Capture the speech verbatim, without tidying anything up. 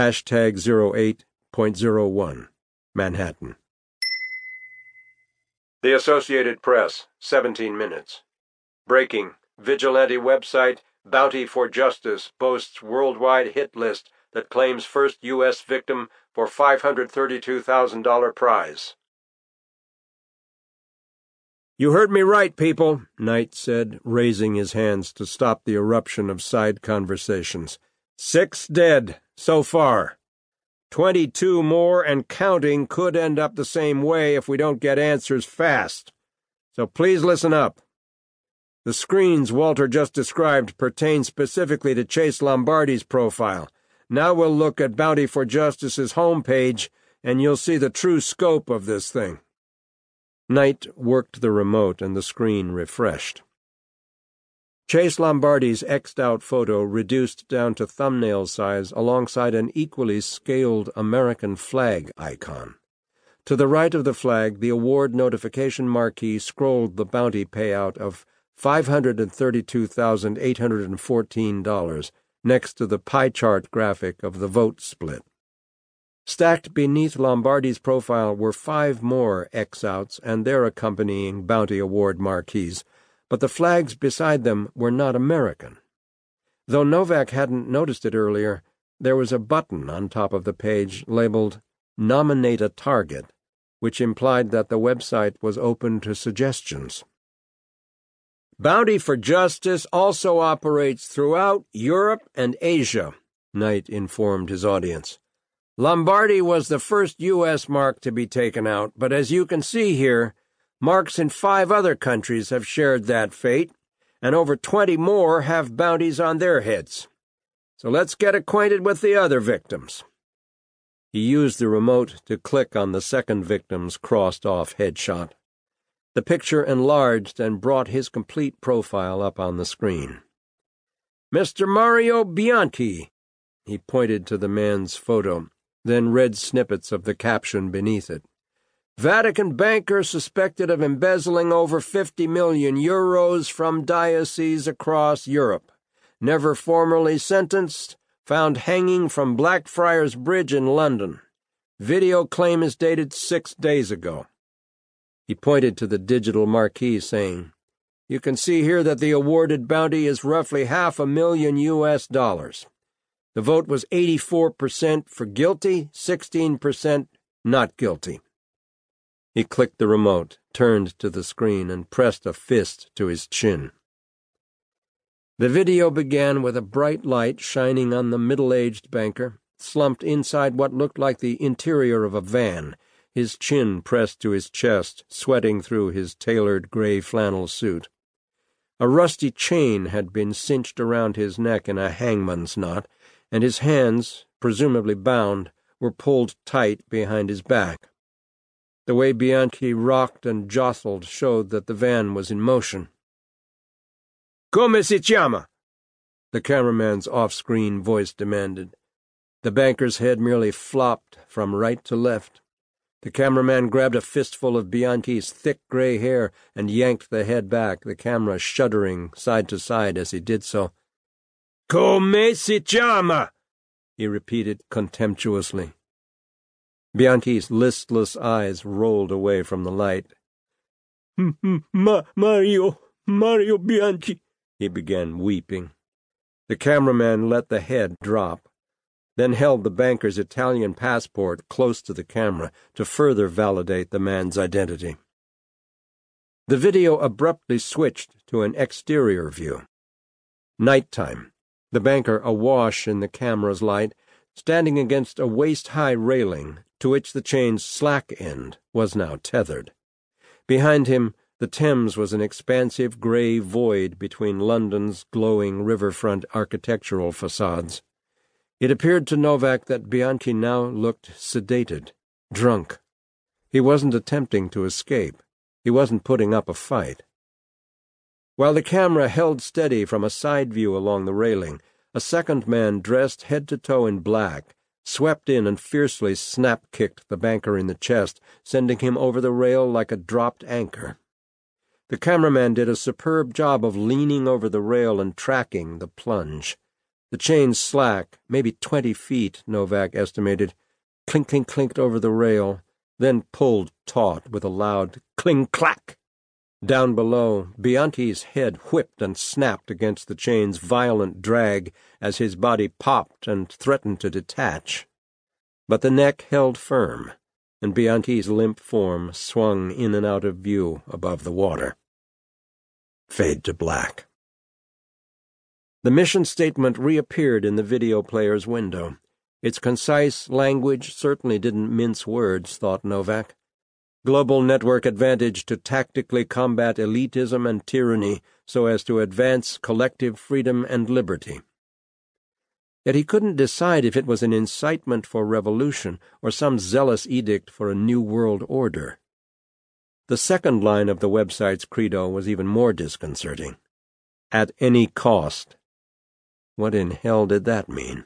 Hashtag zero eight point zero one, Manhattan. The Associated Press, seventeen minutes. Breaking. Vigilante website Bounty for Justice posts worldwide hit list that claims first U S victim for five hundred thirty-two thousand dollars prize. You heard me right, people, Knight said, raising his hands to stop the eruption of side conversations. Six dead, so far. Twenty-two more and counting could end up the same way if we don't get answers fast. So please listen up. The screens Walter just described pertain specifically to Chase Lombardi's profile. Now we'll look at Bounty for Justice's homepage, and you'll see the true scope of this thing. Knight worked the remote and the screen refreshed. Chase Lombardi's X'd-out photo reduced down to thumbnail size alongside an equally scaled American flag icon. To the right of the flag, the award notification marquee scrolled the bounty payout of five hundred thirty-two thousand eight hundred fourteen dollars next to the pie chart graphic of the vote split. Stacked beneath Lombardi's profile were five more X-outs and their accompanying bounty award marquees, but the flags beside them were not American. Though Novak hadn't noticed it earlier, there was a button on top of the page labeled Nominate a Target, which implied that the website was open to suggestions. Bounty for Justice also operates throughout Europe and Asia, Knight informed his audience. Lombardi was the first U S mark to be taken out, but as you can see here, marks in five other countries have shared that fate, and over twenty more have bounties on their heads. So let's get acquainted with the other victims. He used the remote to click on the second victim's crossed-off headshot. The picture enlarged and brought his complete profile up on the screen. Mister Mario Bianchi, he pointed to the man's photo, then read snippets of the caption beneath it. Vatican banker suspected of embezzling over fifty million euros from dioceses across Europe. Never formally sentenced, found hanging from Blackfriars Bridge in London. Video claim is dated six days ago. He pointed to the digital marquee, saying, You can see here that the awarded bounty is roughly half a million U S dollars. The vote was eighty-four percent for guilty, sixteen percent not guilty. He clicked the remote, turned to the screen, and pressed a fist to his chin. The video began with a bright light shining on the middle-aged banker, slumped inside what looked like the interior of a van, his chin pressed to his chest, sweating through his tailored gray flannel suit. A rusty chain had been cinched around his neck in a hangman's knot, and his hands, presumably bound, were pulled tight behind his back. The way Bianchi rocked and jostled showed that the van was in motion. Come si chiama? The cameraman's off-screen voice demanded. The banker's head merely flopped from right to left. The cameraman grabbed a fistful of Bianchi's thick gray hair and yanked the head back, the camera shuddering side to side as he did so. Come si chiama? He repeated contemptuously. Bianchi's listless eyes rolled away from the light. Ma- Mario, Mario Bianchi, he began weeping. The cameraman let the head drop, then held the banker's Italian passport close to the camera to further validate the man's identity. The video abruptly switched to an exterior view. Nighttime, the banker awash in the camera's light, standing against a waist-high railing, to which the chain's slack end was now tethered. Behind him, the Thames was an expansive grey void between London's glowing riverfront architectural facades. It appeared to Novak that Bianchi now looked sedated, drunk. He wasn't attempting to escape. He wasn't putting up a fight. While the camera held steady from a side view along the railing, a second man dressed head-to-toe in black swept in and fiercely snap-kicked the banker in the chest, sending him over the rail like a dropped anchor. The cameraman did a superb job of leaning over the rail and tracking the plunge. The chain's slack, maybe twenty feet, Novak estimated, clink, clink, clinked over the rail, then pulled taut with a loud cling-clack. Down below, Bianchi's head whipped and snapped against the chain's violent drag as his body popped and threatened to detach. But the neck held firm, and Bianchi's limp form swung in and out of view above the water. Fade to black. The mission statement reappeared in the video player's window. Its concise language certainly didn't mince words, thought Novak. Global network advantage to tactically combat elitism and tyranny so as to advance collective freedom and liberty. Yet he couldn't decide if it was an incitement for revolution or some zealous edict for a new world order. The second line of the website's credo was even more disconcerting. At any cost. What in hell did that mean?